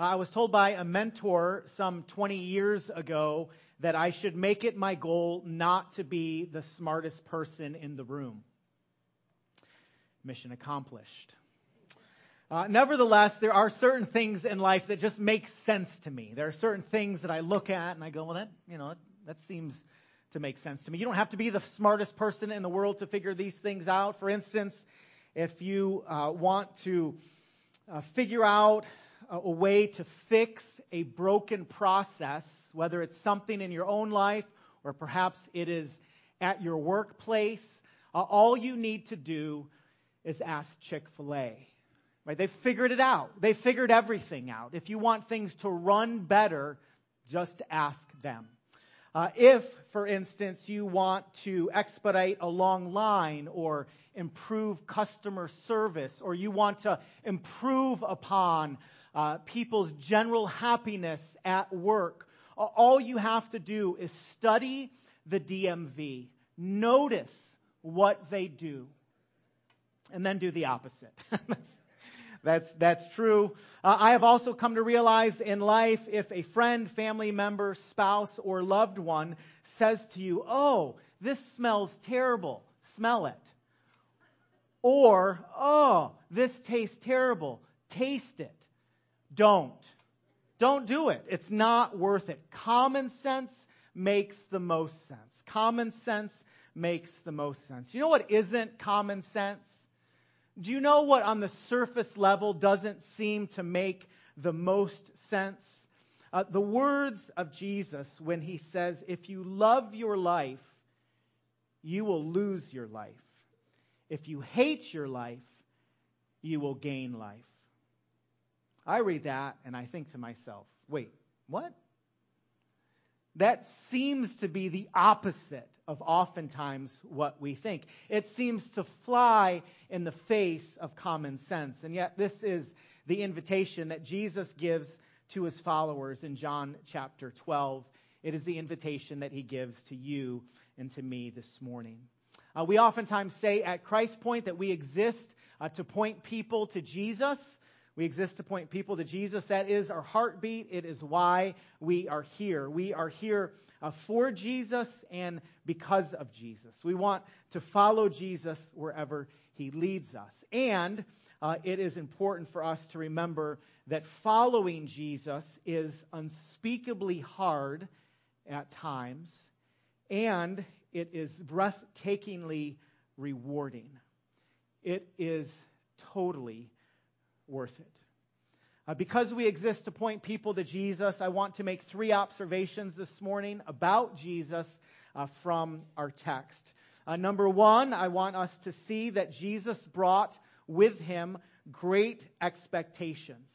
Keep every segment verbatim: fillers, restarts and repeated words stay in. Uh, I was told by a mentor some twenty years ago that I should make it my goal not to be the smartest person in the room. Mission accomplished. Uh, nevertheless, there are certain things in life that just make sense to me. There are certain things that I look at and I go, well, that, you know, that, that seems to make sense to me. You don't have to be the smartest person in the world to figure these things out. For instance, if you uh, want to uh, figure out a, a way to fix a broken process, whether it's something in your own life or perhaps it is at your workplace, uh, all you need to do is ask Chick-fil-A. Right? They've figured it out. They figured everything out. If you want things to run better, just ask them. Uh, if, for instance, you want to expedite a long line or improve customer service, or you want to improve upon uh, people's general happiness at work, all you have to do is study the D M V. Notice what they do. And then do the opposite. That's that's true. Uh, I have also come to realize in life, if a friend, family member, spouse, or loved one says to you, oh, this smells terrible, smell it. Or, oh, this tastes terrible, taste it. Don't. Don't do it. It's not worth it. Common sense makes the most sense. Common sense makes the most sense. You know what isn't common sense? Do you know what on the surface level doesn't seem to make the most sense? Uh, the words of Jesus when he says, if you love your life, you will lose your life. If you hate your life, you will gain life. I read that and I think to myself, wait, what? That seems to be the opposite of oftentimes what we think. It seems to fly in the face of common sense. And yet this is the invitation that Jesus gives to his followers in John chapter twelve. It is the invitation that he gives to you and to me this morning. Uh, we oftentimes say at Christ Point that we exist uh, to point people to Jesus. We exist to point people to Jesus. That is our heartbeat. It is why we are here. We are here uh, for Jesus and because of Jesus. We want to follow Jesus wherever he leads us. And uh, it is important for us to remember that following Jesus is unspeakably hard at times, and it is breathtakingly rewarding. It is totally worth it. Uh, because we exist to point people to Jesus, I want to make three observations this morning about Jesus uh, from our text. Uh, number one, I want us to see that Jesus brought with him great expectations.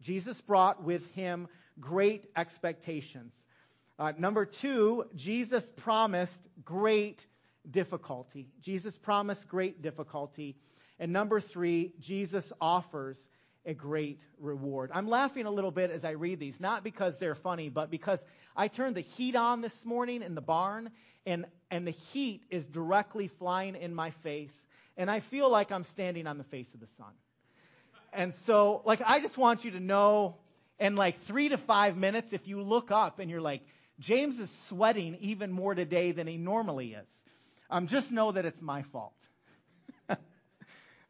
Jesus brought with him great expectations. Uh, number two, Jesus promised great difficulty. Jesus promised great difficulty. And number three, Jesus offers a great reward. I'm laughing a little bit as I read these, not because they're funny, but because I turned the heat on this morning in the barn, and, and the heat is directly flying in my face, and I feel like I'm standing on the face of the sun. And so, like, I just want you to know, in like three to five minutes, if you look up and you're like, James is sweating even more today than he normally is, um, just know that it's my fault.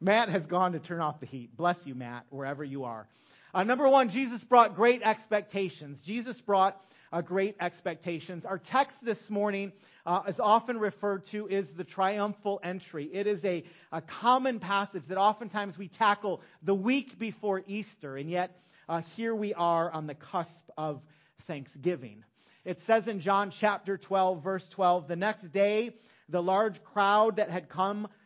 Matt has gone to turn off the heat. Bless you, Matt, wherever you are. Uh, number one, Jesus brought great expectations. Jesus brought uh, great expectations. Our text this morning uh, is often referred to as the triumphal entry. It is a, a common passage that oftentimes we tackle the week before Easter, and yet uh, here we are on the cusp of Thanksgiving. It says in John chapter twelve, verse twelve, the next day, the large crowd that had come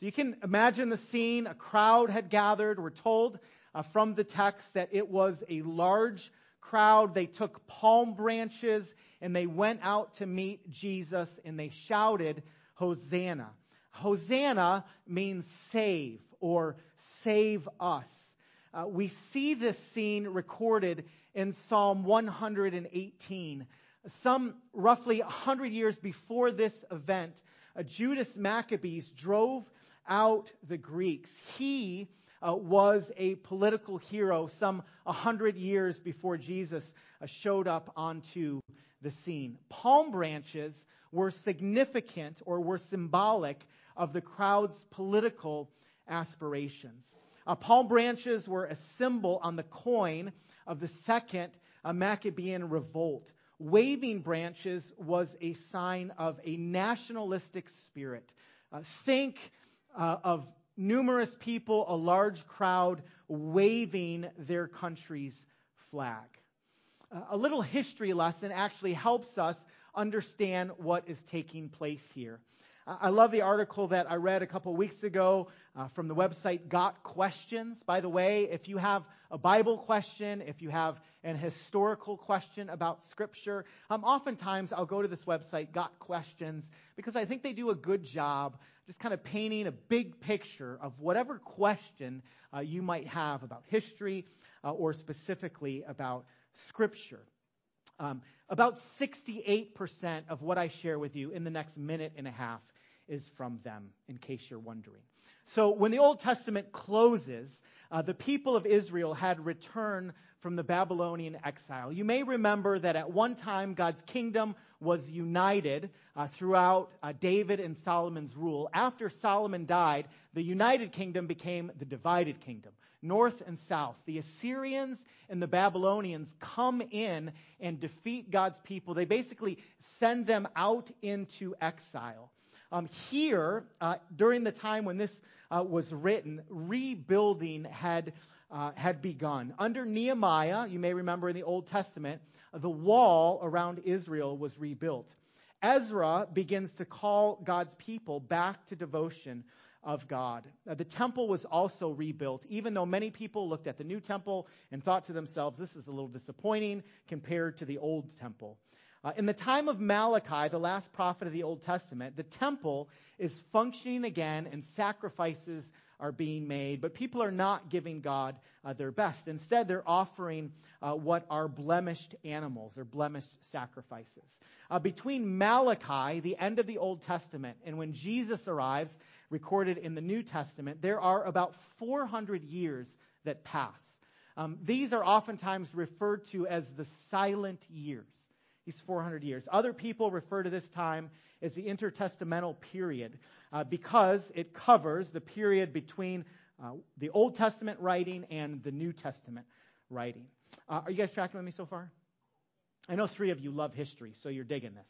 So you can imagine the scene. A crowd had gathered. We're told Uh, from the text that it was a large crowd, they took palm branches and they went out to meet Jesus and they shouted, Hosanna. Hosanna means save or save us. Uh, we see this scene recorded in Psalm one hundred eighteen. Some roughly one hundred years before this event, uh, Judas Maccabees drove out the Greeks. He uh, was a political hero some one hundred years before Jesus uh, showed up onto the scene. Palm branches were significant or were symbolic of the crowd's political aspirations. Uh, palm branches were a symbol on the coin of the second uh, Maccabean revolt. Waving branches was a sign of a nationalistic spirit. Uh, think uh, of numerous people, a large crowd waving their country's flag. Uh, a little history lesson actually helps us understand what is taking place here. I love the article that I read a couple weeks ago uh, from the website Got Questions. By the way, if you have a Bible question, if you have an historical question about Scripture, um, oftentimes I'll go to this website, Got Questions, because I think they do a good job just kind of painting a big picture of whatever question uh, you might have about history uh, or specifically about Scripture. Um, about sixty-eight percent of what I share with you in the next minute and a half is from them, in case you're wondering. So when the Old Testament closes, uh, the people of Israel had returned from the Babylonian exile. You may remember that at one time God's kingdom was united uh, throughout uh, David and Solomon's rule. After Solomon died, the united kingdom became the divided kingdom. North and south, the Assyrians and the Babylonians come in and defeat God's people. They basically send them out into exile. Um, here, uh, during the time when this uh, was written, rebuilding had uh, had begun. Under Nehemiah, you may remember in the Old Testament, the wall around Israel was rebuilt. Ezra begins to call God's people back to devotion of God. Uh, the temple was also rebuilt, even though many people looked at the new temple and thought to themselves, this is a little disappointing compared to the old temple. Uh, in the time of Malachi, the last prophet of the Old Testament, the temple is functioning again and sacrifices are being made, but people are not giving God uh, their best. Instead, they're offering uh, what are blemished animals or blemished sacrifices. Uh, between Malachi, the end of the Old Testament, and when Jesus arrives, recorded in the New Testament, there are about four hundred years that pass. Um, these are oftentimes referred to as the silent years, these four hundred years. Other people refer to this time as the intertestamental period uh, because it covers the period between uh, the Old Testament writing and the New Testament writing. Uh, are you guys tracking with me so far? I know three of you love history, so you're digging this.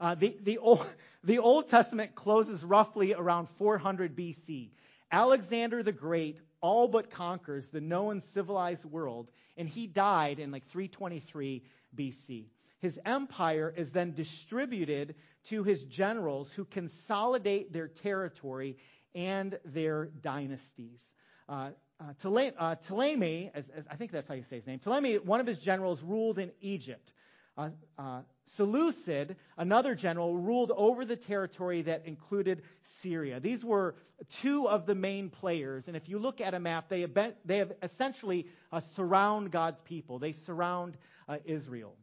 Uh, the, the, Old, the Old Testament closes roughly around four hundred B C. Alexander the Great all but conquers the known civilized world, and he died in like three twenty-three B C. His empire is then distributed to his generals who consolidate their territory and their dynasties. Uh, uh, Ptolemy, uh, Ptolemy as, as I think that's how you say his name, Ptolemy, one of his generals, ruled in Egypt. Uh, uh, Seleucid, another general, ruled over the territory that included Syria. These were two of the main players, and if you look at a map, they have, been, they have essentially uh, surround God's people. They surround uh, Israel.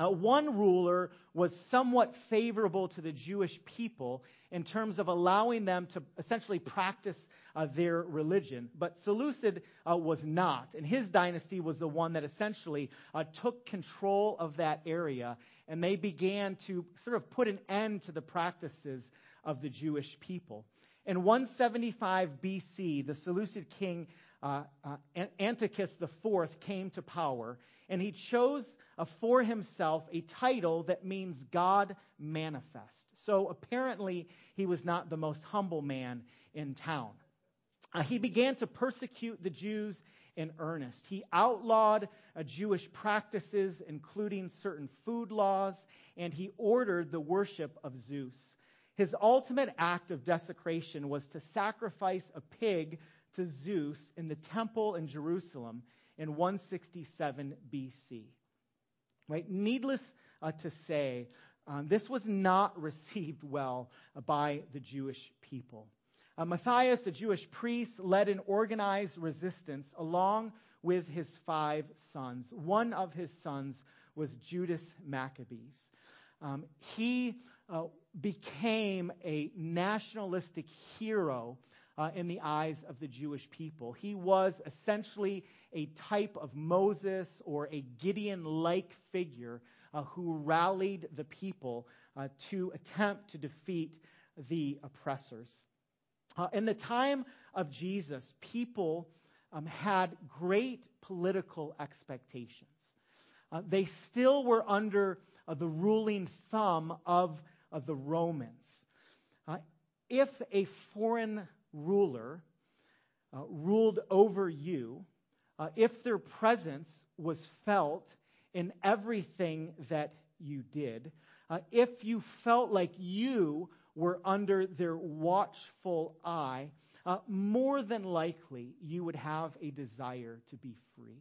Uh, one ruler was somewhat favorable to the Jewish people in terms of allowing them to essentially practice uh, their religion. But Seleucid uh, was not, and his dynasty was the one that essentially uh, took control of that area, and they began to sort of put an end to the practices of the Jewish people. In one seventy-five B C, the Seleucid king Uh, uh, Antiochus the fourth came to power, and he chose uh, for himself a title that means God manifest. So apparently he was not the most humble man in town. Uh, he began to persecute the Jews in earnest. He outlawed uh, Jewish practices, including certain food laws, and he ordered the worship of Zeus. His ultimate act of desecration was to sacrifice a pig to Zeus in the temple in Jerusalem in one sixty-seven B C. Right? Needless uh, to say, um, this was not received well uh, by the Jewish people. Uh, Matthias, a Jewish priest, led an organized resistance along with his five sons. One of his sons was Judas Maccabees. Um, he uh, became a nationalistic hero uh, in the eyes of the Jewish people. He was essentially a type of Moses or a Gideon-like figure uh, who rallied the people uh, to attempt to defeat the oppressors. Uh, in the time of Jesus, people um, had great political expectations. Uh, they still were under uh, the ruling thumb of, of the Romans. Uh, if a foreign ruler uh, ruled over you, uh, if their presence was felt in everything that you did, uh, if you felt like you were under their watchful eye, uh, more than likely you would have a desire to be free.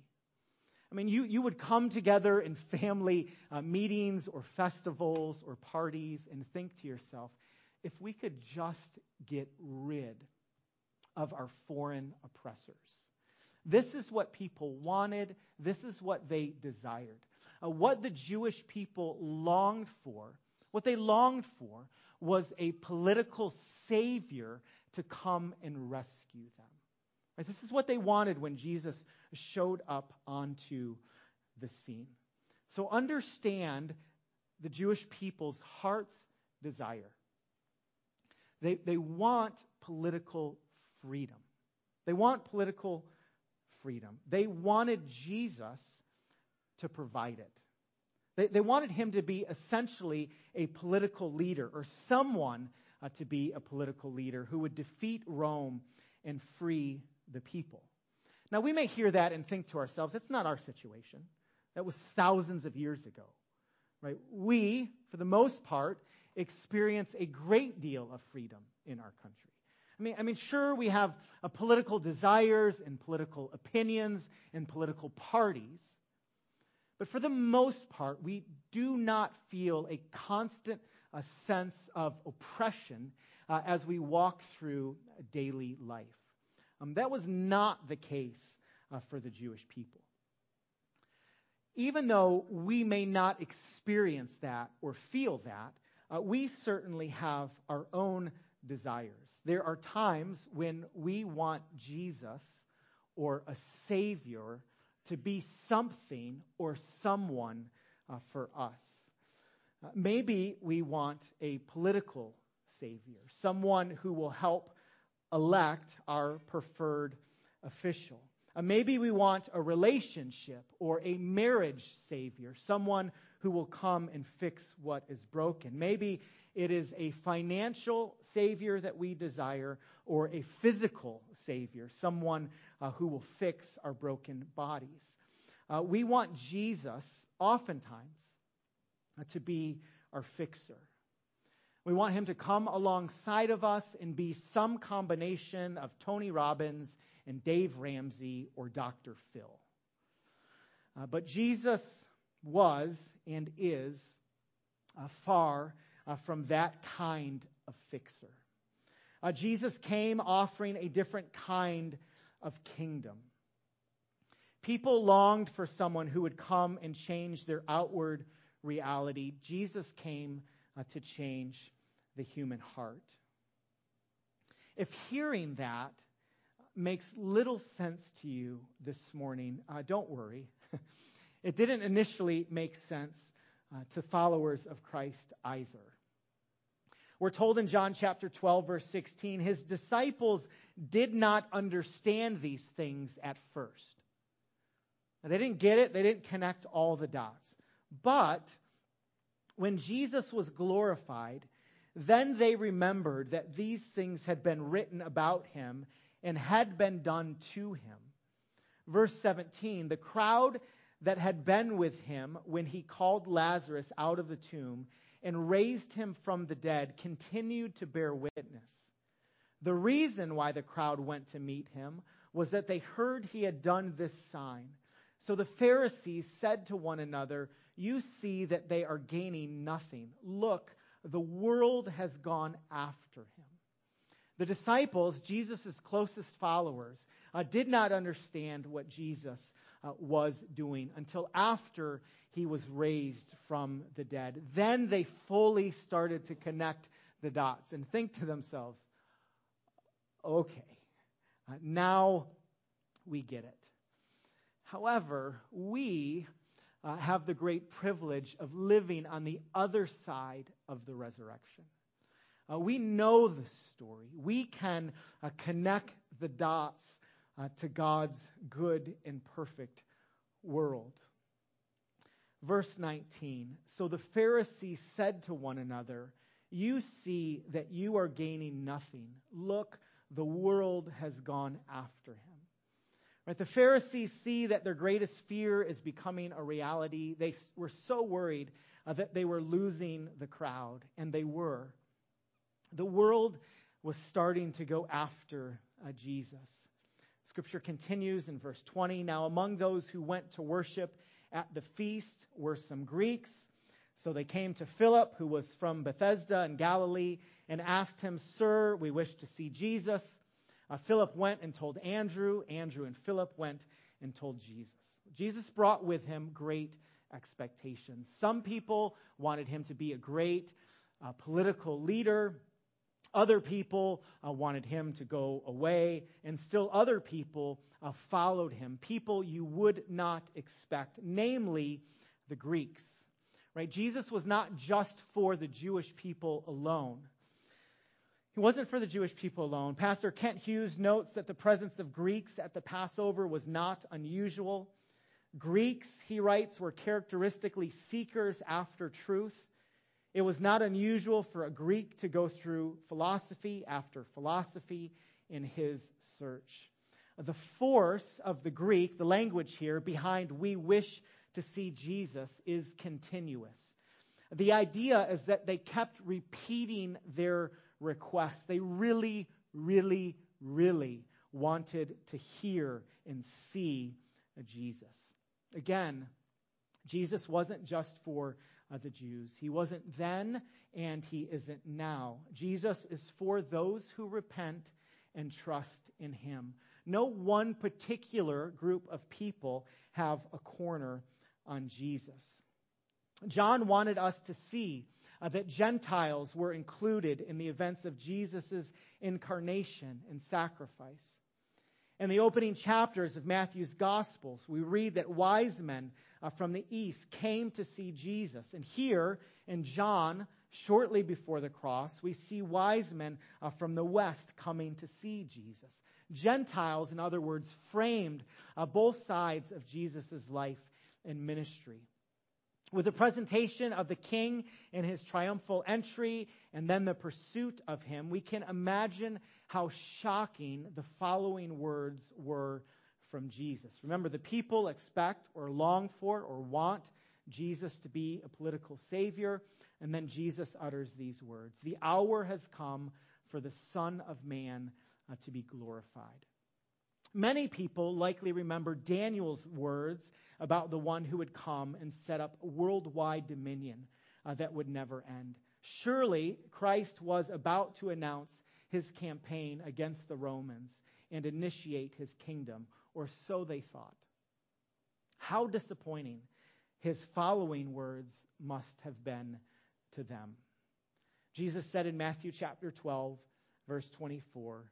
I mean, you, you would come together in family uh, meetings or festivals or parties and think to yourself, if we could just get rid of our foreign oppressors. This is what people wanted. This is what they desired. Uh, what the Jewish people longed for, what they longed for, was a political savior to come and rescue them. Right? This is what they wanted when Jesus showed up onto the scene. So understand the Jewish people's heart's desire. They, they want political freedom. They want political freedom. They wanted Jesus to provide it. They, they wanted him to be essentially a political leader, or someone uh, to be a political leader who would defeat Rome and free the people. Now, we may hear that and think to ourselves, that's not our situation. That was thousands of years ago, right? We, for the most part, experience a great deal of freedom in our country. I mean, I mean, sure, we have uh, political desires and political opinions and political parties, but for the most part, we do not feel a constant a sense of oppression uh, as we walk through daily life. Um, that was not the case uh, for the Jewish people. Even though we may not experience that or feel that, uh, we certainly have our own desires. There are times when we want Jesus or a Savior to be something or someone uh, for us. Uh, maybe we want a political savior, someone who will help elect our preferred official. Uh, maybe we want a relationship or a marriage savior, someone who will come and fix what is broken. Maybe it is a financial savior that we desire, or a physical savior, someone uh, who will fix our broken bodies. Uh, we want Jesus, oftentimes, uh, to be our fixer. We want him to come alongside of us and be some combination of Tony Robbins and Dave Ramsey or Doctor Phil. Uh, but Jesus was and is uh, far Uh, from that kind of fixer. Uh, Jesus came offering a different kind of kingdom. People longed for someone who would come and change their outward reality. Jesus came uh, to change the human heart. If hearing that makes little sense to you this morning, uh, don't worry. It didn't initially make sense uh, to followers of Christ either. We're told in John chapter twelve, verse sixteen, his disciples did not understand these things at first. Now, they didn't get it. They didn't connect all the dots. But when Jesus was glorified, then they remembered that these things had been written about him and had been done to him. Verse seventeen, the crowd that had been with him when he called Lazarus out of the tomb and raised him from the dead, continued to bear witness. The reason why the crowd went to meet him was that they heard he had done this sign. So the Pharisees said to one another, you see that they are gaining nothing. Look, the world has gone after him. The disciples, Jesus' closest followers, uh, did not understand what Jesus uh, was doing until after he was raised from the dead. Then they fully started to connect the dots and think to themselves, okay, uh, now we get it. However, we uh, have the great privilege of living on the other side of the resurrection. Uh, we know the story. We can uh, connect the dots uh, to God's good and perfect world. Verse nineteen, so the Pharisees said to one another, you see that you are gaining nothing. Look, the world has gone after him. Right? The Pharisees see that their greatest fear is becoming a reality. They were so worried uh, that they were losing the crowd, and they were. The world was starting to go after uh, Jesus. Scripture continues in verse twenty. Now among those who went to worship at the feast were some Greeks. So they came to Philip, who was from Bethsaida in Galilee, and asked him, Sir, we wish to see Jesus. Uh, Philip went and told Andrew. Andrew and Philip went and told Jesus. Jesus brought with him great expectations. Some people wanted him to be a great uh, political leader. Other people uh, wanted him to go away, and still other people uh, followed him, people you would not expect, namely the Greeks. Right? Jesus was not just for the Jewish people alone. He wasn't for the Jewish people alone. Pastor Kent Hughes notes that the presence of Greeks at the Passover was not unusual. Greeks, he writes, were characteristically seekers after truth. It was not unusual for a Greek to go through philosophy after philosophy in his search. The force of the Greek, the language here, behind "we wish to see Jesus" is continuous. The idea is that they kept repeating their requests. They really, really, really wanted to hear and see Jesus. Again, Jesus wasn't just for Uh, the Jews. He wasn't then, and he isn't now. Jesus is for those who repent and trust in him. No one particular group of people have a corner on Jesus. John wanted us to see uh, that Gentiles were included in the events of Jesus' incarnation and sacrifice. In the opening chapters of Matthew's Gospels, we read that wise men uh, from the east came to see Jesus. And here in John, shortly before the cross, we see wise men uh, from the west coming to see Jesus. Gentiles, in other words, framed uh, both sides of Jesus' life and ministry. With the presentation of the king and his triumphal entry and then the pursuit of him, we can imagine how shocking the following words were from Jesus. Remember, the people expect or long for or want Jesus to be a political savior. And then Jesus utters these words. The hour has come for the Son of Man uh, to be glorified. Many people likely remember Daniel's words about the one who would come and set up worldwide dominion uh, that would never end. Surely Christ was about to announce his campaign against the Romans and initiate his kingdom, or so they thought. How disappointing his following words must have been to them. Jesus said in Matthew chapter twelve, verse twenty-four,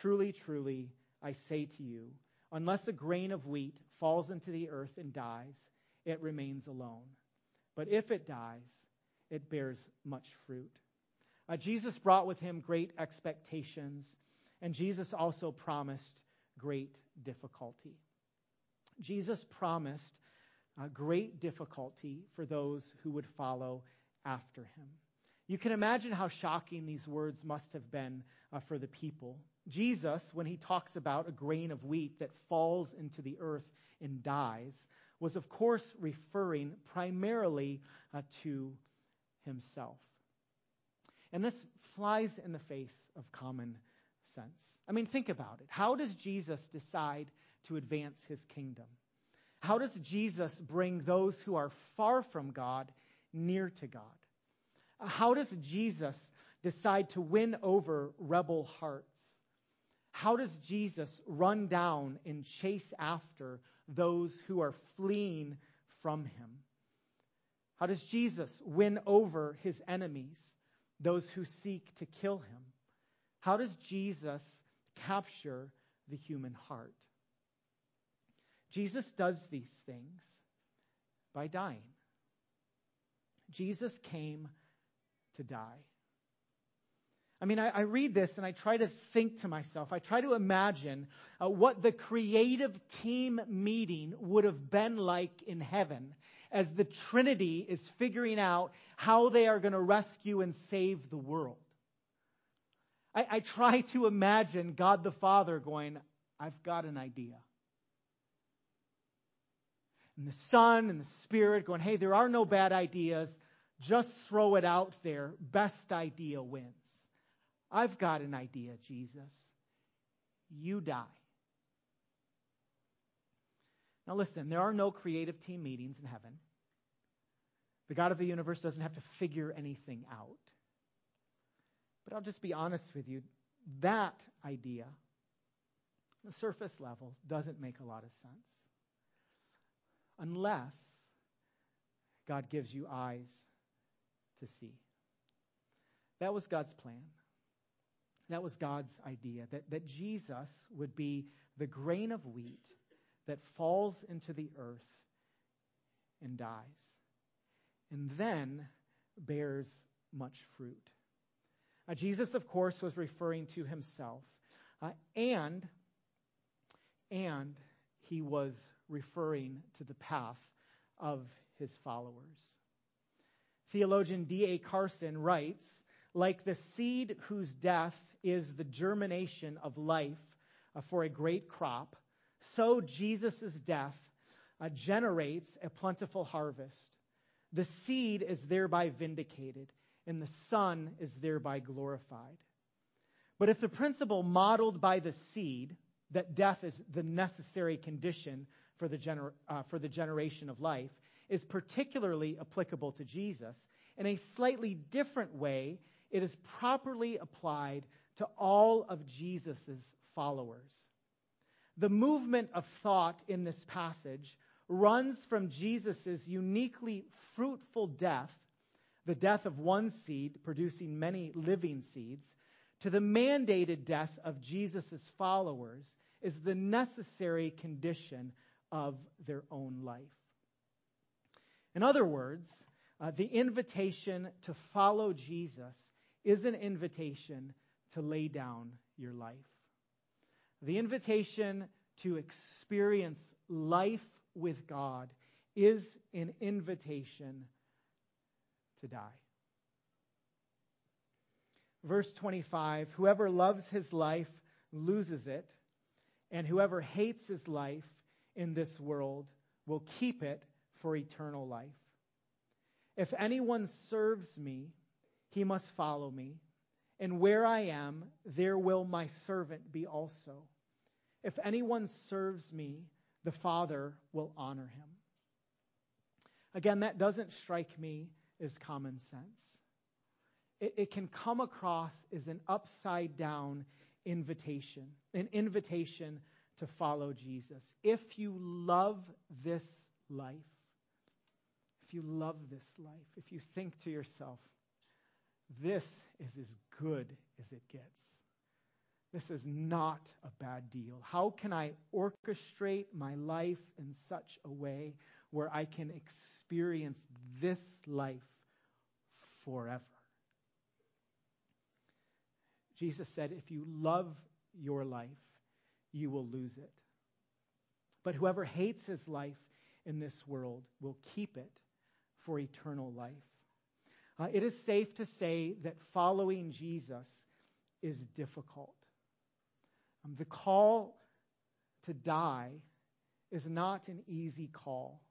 "Truly, truly, I say to you, unless a grain of wheat falls into the earth and dies, it remains alone. But if it dies, it bears much fruit." Uh, Jesus brought with him great expectations, and Jesus also promised great difficulty. Jesus promised uh, great difficulty for those who would follow after him. You can imagine how shocking these words must have been uh, for the people. Jesus, when he talks about a grain of wheat that falls into the earth and dies, was of course referring primarily uh, to himself. And this flies in the face of common sense. I mean, think about it. How does Jesus decide to advance his kingdom? How does Jesus bring those who are far from God near to God? How does Jesus decide to win over rebel hearts? How does Jesus run down and chase after those who are fleeing from him? How does Jesus win over his enemies, those who seek to kill him? How does Jesus capture the human heart? Jesus does these things by dying. Jesus came to die. I mean, I, I read this and I try to think to myself, I try to imagine uh, what the creative team meeting would have been like in heaven as the Trinity is figuring out how they are going to rescue and save the world. I, I try to imagine God the Father going, I've got an idea. And the Son and the Spirit going, hey, there are no bad ideas. Just throw it out there. Best idea wins. I've got an idea, Jesus. You die. Now listen, there are no creative team meetings in heaven. The God of the universe doesn't have to figure anything out. But I'll just be honest with you, that idea, on the surface level, doesn't make a lot of sense. Unless God gives you eyes to see. That was God's plan. That was God's idea, that, that Jesus would be the grain of wheat that falls into the earth and dies, and then bears much fruit. Now, Jesus, of course, was referring to himself, uh, and, and he was referring to the path of his followers. Theologian D A Carson writes, like the seed whose death is the germination of life uh, for a great crop, so Jesus' death uh, generates a plentiful harvest. The seed is thereby vindicated, and the Son is thereby glorified. But if the principle modeled by the seed, that death is the necessary condition for the, gener- uh, for the generation of life, is particularly applicable to Jesus, in a slightly different way, it is properly applied to all of Jesus' followers. The movement of thought in this passage runs from Jesus' uniquely fruitful death, the death of one seed producing many living seeds, to the mandated death of Jesus' followers is the necessary condition of their own life. In other words, uh, the invitation to follow Jesus is an invitation to lay down your life. The invitation to experience life with God is an invitation to die. Verse twenty-five, whoever loves his life loses it, and whoever hates his life in this world will keep it for eternal life. If anyone serves me, he must follow me, and where I am, there will my servant be also. If anyone serves me, the Father will honor him. Again, that doesn't strike me as common sense. It, it can come across as an upside-down invitation, an invitation to follow Jesus. If you love this life, if you love this life, if you think to yourself, this is as good as it gets. This is not a bad deal. How can I orchestrate my life in such a way where I can experience this life forever? Jesus said, if you love your life, you will lose it. But whoever hates his life in this world will keep it for eternal life. Uh, it is safe to say that following Jesus is difficult. Um, the call to die is not an easy call.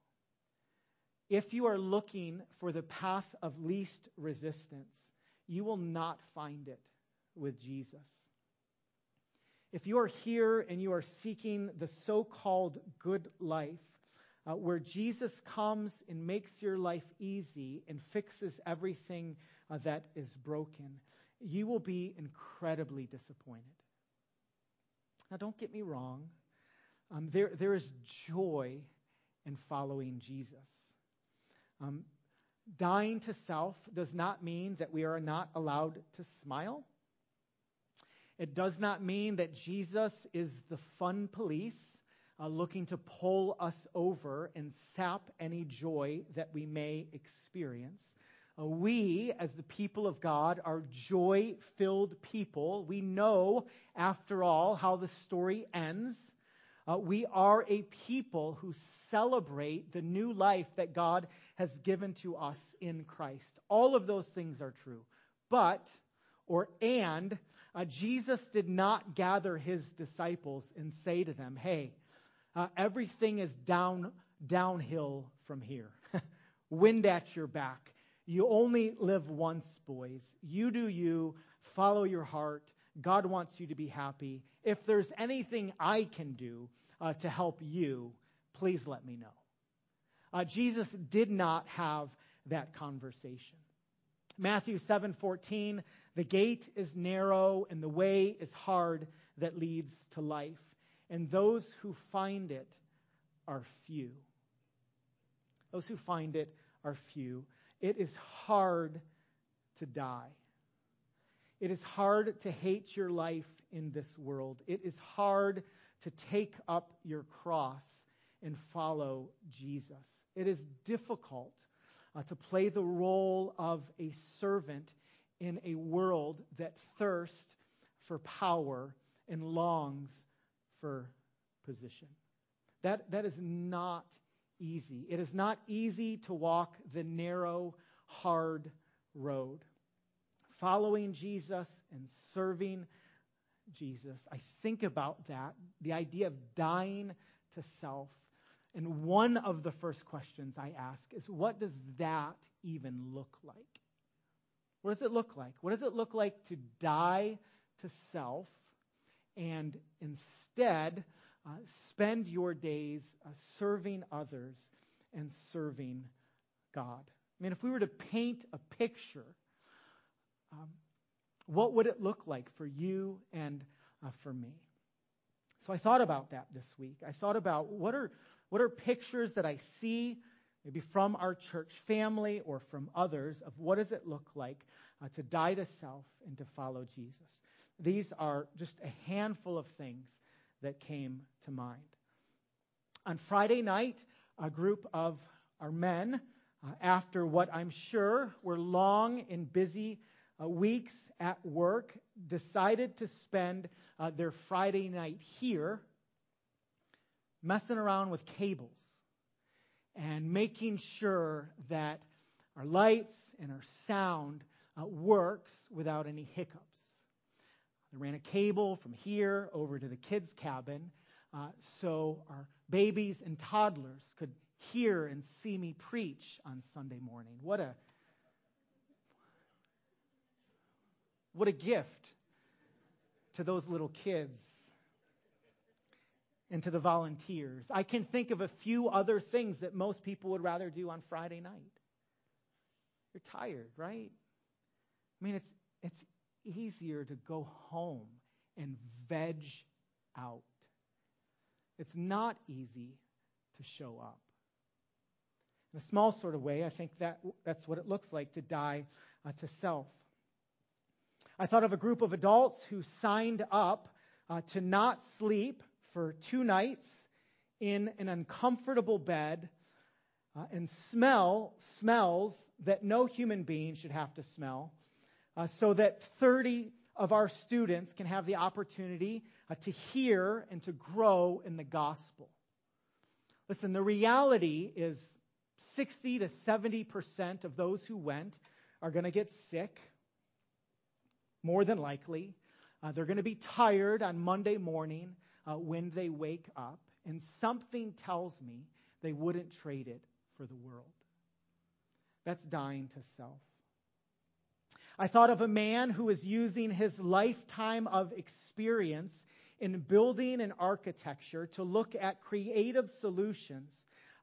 If you are looking for the path of least resistance, you will not find it with Jesus. If you are here and you are seeking the so-called good life, uh, where Jesus comes and makes your life easy and fixes everything uh, that is broken, you will be incredibly disappointed. Now, don't get me wrong. Um, there, there is joy in following Jesus. Um, dying to self does not mean that we are not allowed to smile. It does not mean that Jesus is the fun police uh, looking to pull us over and sap any joy that we may experience. Uh, we, as the people of God, are joy-filled people. We know, after all, how the story ends. Uh, we are a people who celebrate the new life that God has given to us in Christ. All of those things are true. But, or and... Uh, Jesus did not gather his disciples and say to them, hey, uh, everything is down downhill from here. Wind at your back. You only live once, boys. You do you. Follow your heart. God wants you to be happy. If there's anything I can do uh, to help you, please let me know. Uh, Jesus did not have that conversation. Matthew seven fourteen, the gate is narrow and the way is hard that leads to life, and those who find it are few. Those who find it are few. It is hard to die. It is hard to hate your life in this world. It is hard to take up your cross and follow Jesus. It is difficult Uh, to play the role of a servant in a world that thirsts for power and longs for position. That, that is not easy. It is not easy to walk the narrow, hard road. Following Jesus and serving Jesus, I think about that, the idea of dying to self. And one of the first questions I ask is, what does that even look like? What does it look like? What does it look like to die to self and instead uh, spend your days uh, serving others and serving God? I mean, if we were to paint a picture, um, what would it look like for you and uh, for me? So I thought about that this week. I thought about what are... What are pictures that I see, maybe from our church family or from others, of what does it look like uh, to die to self and to follow Jesus? These are just a handful of things that came to mind. On Friday night, a group of our men, uh, after what I'm sure were long and busy uh, weeks at work, decided to spend uh, their Friday night here messing around with cables and making sure that our lights and our sound uh, works without any hiccups. I ran a cable from here over to the kids' cabin uh, so our babies and toddlers could hear and see me preach on Sunday morning. What a what a gift to those little kids. And to the volunteers. I can think of a few other things that most people would rather do on Friday night. You're tired, right? I mean, it's it's easier to go home and veg out. It's not easy to show up. In a small sort of way, I think that that's what it looks like to die uh, to self. I thought of a group of adults who signed up uh, to not sleep for two nights in an uncomfortable bed uh, and smell smells that no human being should have to smell uh, so that thirty of our students can have the opportunity uh, to hear and to grow in the gospel. Listen, the reality is sixty to seventy percent of those who went are going to get sick, more than likely. Uh, they're going to be tired on Monday morning. Uh, when they wake up, and something tells me they wouldn't trade it for the world. That's dying to self. I thought of a man who is using his lifetime of experience in building and architecture to look at creative solutions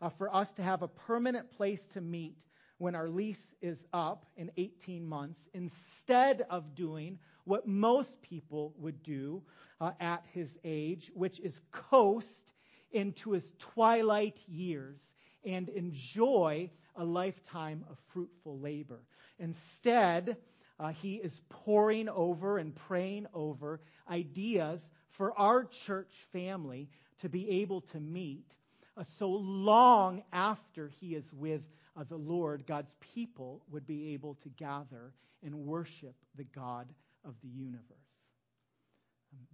uh, for us to have a permanent place to meet when our lease is up in eighteen months, instead of doing what most people would do uh, at his age, which is coast into his twilight years and enjoy a lifetime of fruitful labor. Instead, uh, he is poring over and praying over ideas for our church family to be able to meet uh, so long after he is with uh, the Lord, God's people would be able to gather and worship the God of the universe.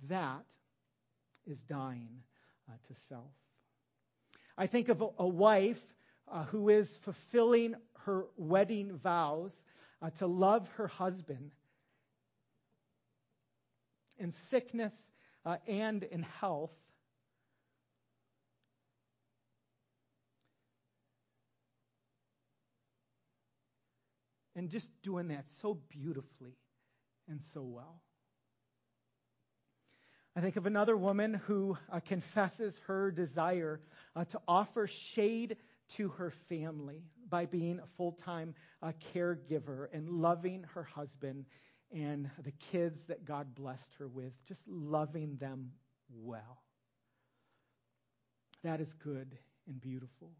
That is dying uh, to self. I think of a, a wife uh, who is fulfilling her wedding vows uh, to love her husband in sickness uh, and in health. And just doing that so beautifully and so well. I think of another woman who uh, confesses her desire uh, to offer shade to her family by being a full-time uh, caregiver and loving her husband and the kids that God blessed her with, just loving them well. That is good and beautiful.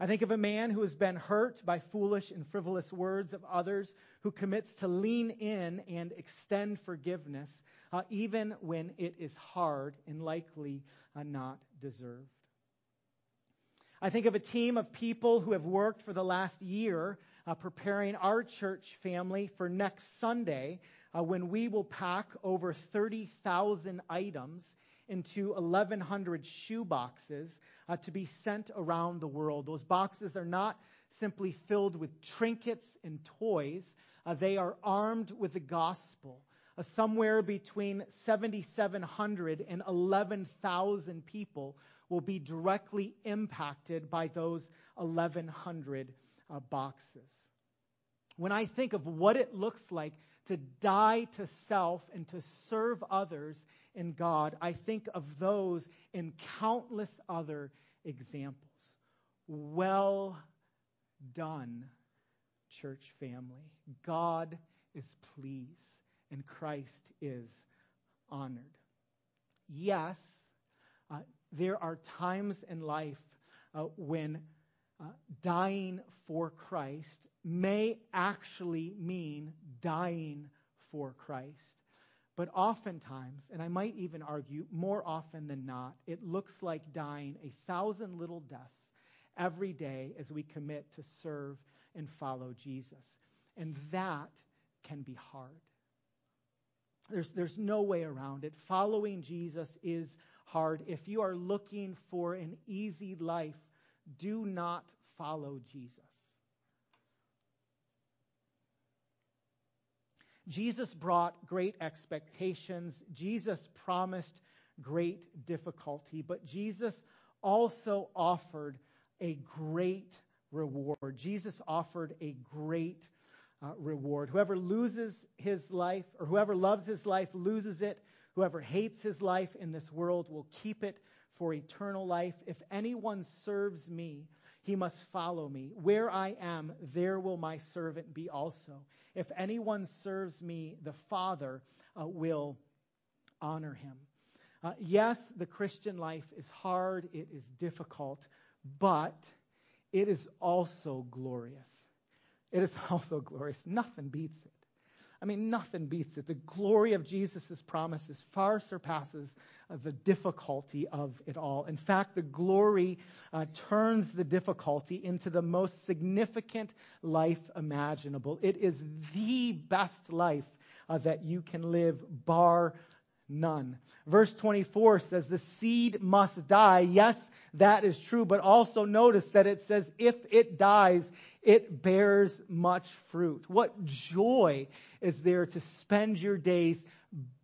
I think of a man who has been hurt by foolish and frivolous words of others, who commits to lean in and extend forgiveness, uh, even when it is hard and likely uh, not deserved. I think of a team of people who have worked for the last year uh, preparing our church family for next Sunday, uh, when we will pack over thirty thousand items into eleven hundred shoe boxes uh, to be sent around the world. Those boxes are not simply filled with trinkets and toys. Uh, they are armed with the gospel. Uh, somewhere between seventy-seven hundred and eleven thousand people will be directly impacted by those eleven hundred uh, boxes. When I think of what it looks like to die to self and to serve others in God, I think of those and countless other examples. Well done, church family. God is pleased and Christ is honored. Yes, uh, there are times in life uh, when uh, dying for Christ may actually mean dying for Christ. But oftentimes, and I might even argue more often than not, it looks like dying a thousand little deaths every day as we commit to serve and follow Jesus. And that can be hard. There's, there's no way around it. Following Jesus is hard. If you are looking for an easy life, do not follow Jesus. Jesus brought great expectations. Jesus promised great difficulty, but Jesus also offered a great reward. Jesus offered a great uh, reward. Whoever loses his life, or whoever loves his life, loses it. Whoever hates his life in this world will keep it for eternal life. If anyone serves me, he must follow me. Where I am, there will my servant be also. If anyone serves me, the Father uh, will honor him. Uh, yes, the Christian life is hard. It is difficult, but it is also glorious. It is also glorious. Nothing beats it. I mean, nothing beats it. The glory of Jesus' promises far surpasses uh, the difficulty of it all. In fact, the glory uh, turns the difficulty into the most significant life imaginable. It is the best life uh, that you can live, bar none. Verse twenty-four says, the seed must die. Yes, that is true, but also notice that it says, if it dies, it bears much fruit. What joy is there to spend your days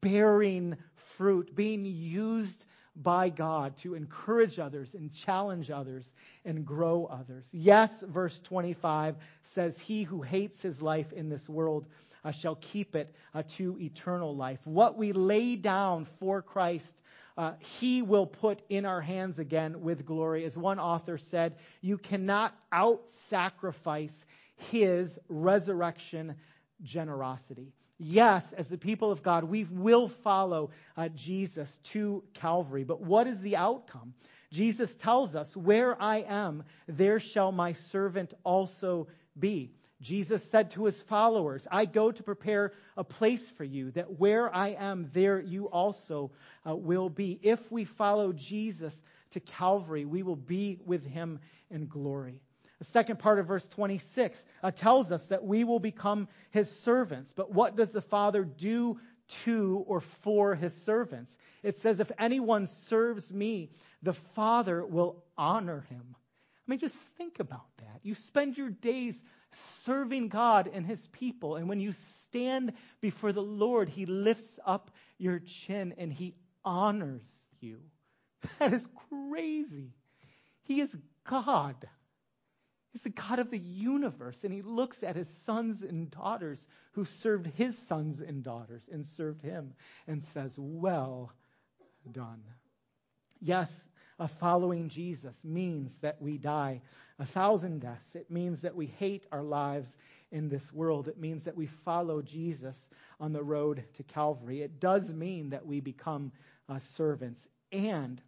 bearing fruit, being used by God to encourage others and challenge others and grow others. Yes, verse twenty-five says, he who hates his life in this world uh, shall keep it uh, to eternal life. What we lay down for Christ uh, he will put in our hands again with glory. As one author said, you cannot out-sacrifice his resurrection generosity. Yes, as the people of God, we will follow uh, Jesus to Calvary. But what is the outcome? Jesus tells us, where I am, there shall my servant also be. Jesus said to his followers, I go to prepare a place for you, that where I am, there you also uh, will be. If we follow Jesus to Calvary, we will be with him in glory. The second part of verse twenty-six uh, tells us that we will become his servants. But what does the Father do to or for his servants? It says, if anyone serves me, the Father will honor him. I mean, just think about that. You spend your days serving God and his people. And when you stand before the Lord, he lifts up your chin and he honors you. That is crazy. He is God. He's the God of the universe, and he looks at his sons and daughters who served his sons and daughters and served him and says, well done. Yes, uh, following Jesus means that we die a thousand deaths. It means that we hate our lives in this world. It means that we follow Jesus on the road to Calvary. It does mean that we become uh, servants, and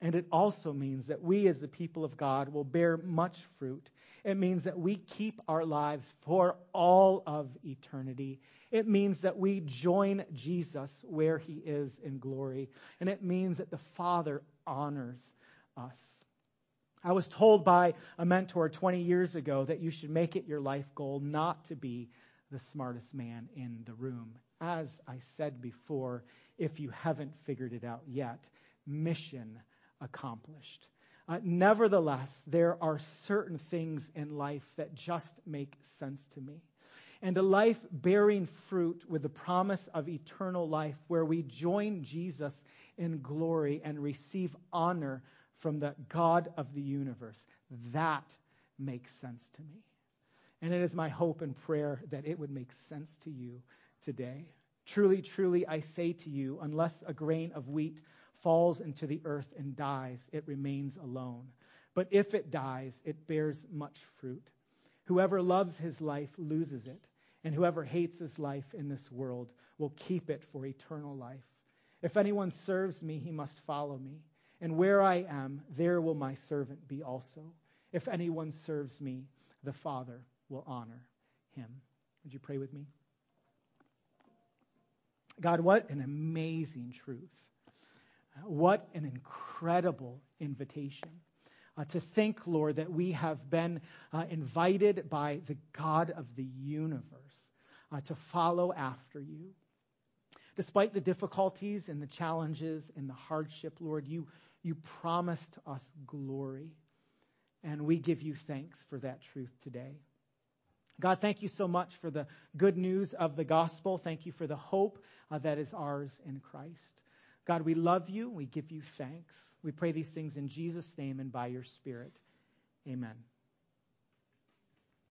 And it also means that we as the people of God will bear much fruit. It means that we keep our lives for all of eternity. It means that we join Jesus where he is in glory. And it means that the Father honors us. I was told by a mentor twenty years ago that you should make it your life goal not to be the smartest man in the room. As I said before, if you haven't figured it out yet, mission accomplished. Uh, nevertheless, there are certain things in life that just make sense to me. And a life bearing fruit with the promise of eternal life, where we join Jesus in glory and receive honor from the God of the universe, that makes sense to me. And it is my hope and prayer that it would make sense to you today. Truly, truly, I say to you, unless a grain of wheat falls into the earth and dies, it remains alone. But if it dies, it bears much fruit. Whoever loves his life loses it, and whoever hates his life in this world will keep it for eternal life. If anyone serves me, he must follow me, and where I am, there will my servant be also. If anyone serves me, the Father will honor him. Would you pray with me? God, what an amazing truth. What an incredible invitation uh, to think, Lord, that we have been uh, invited by the God of the universe uh, to follow after you. Despite the difficulties and the challenges and the hardship, Lord, you, you promised us glory, and we give you thanks for that truth today. God, thank you so much for the good news of the gospel. Thank you for the hope uh, that is ours in Christ. God, we love you. We give you thanks. We pray these things in Jesus' name and by your Spirit. Amen.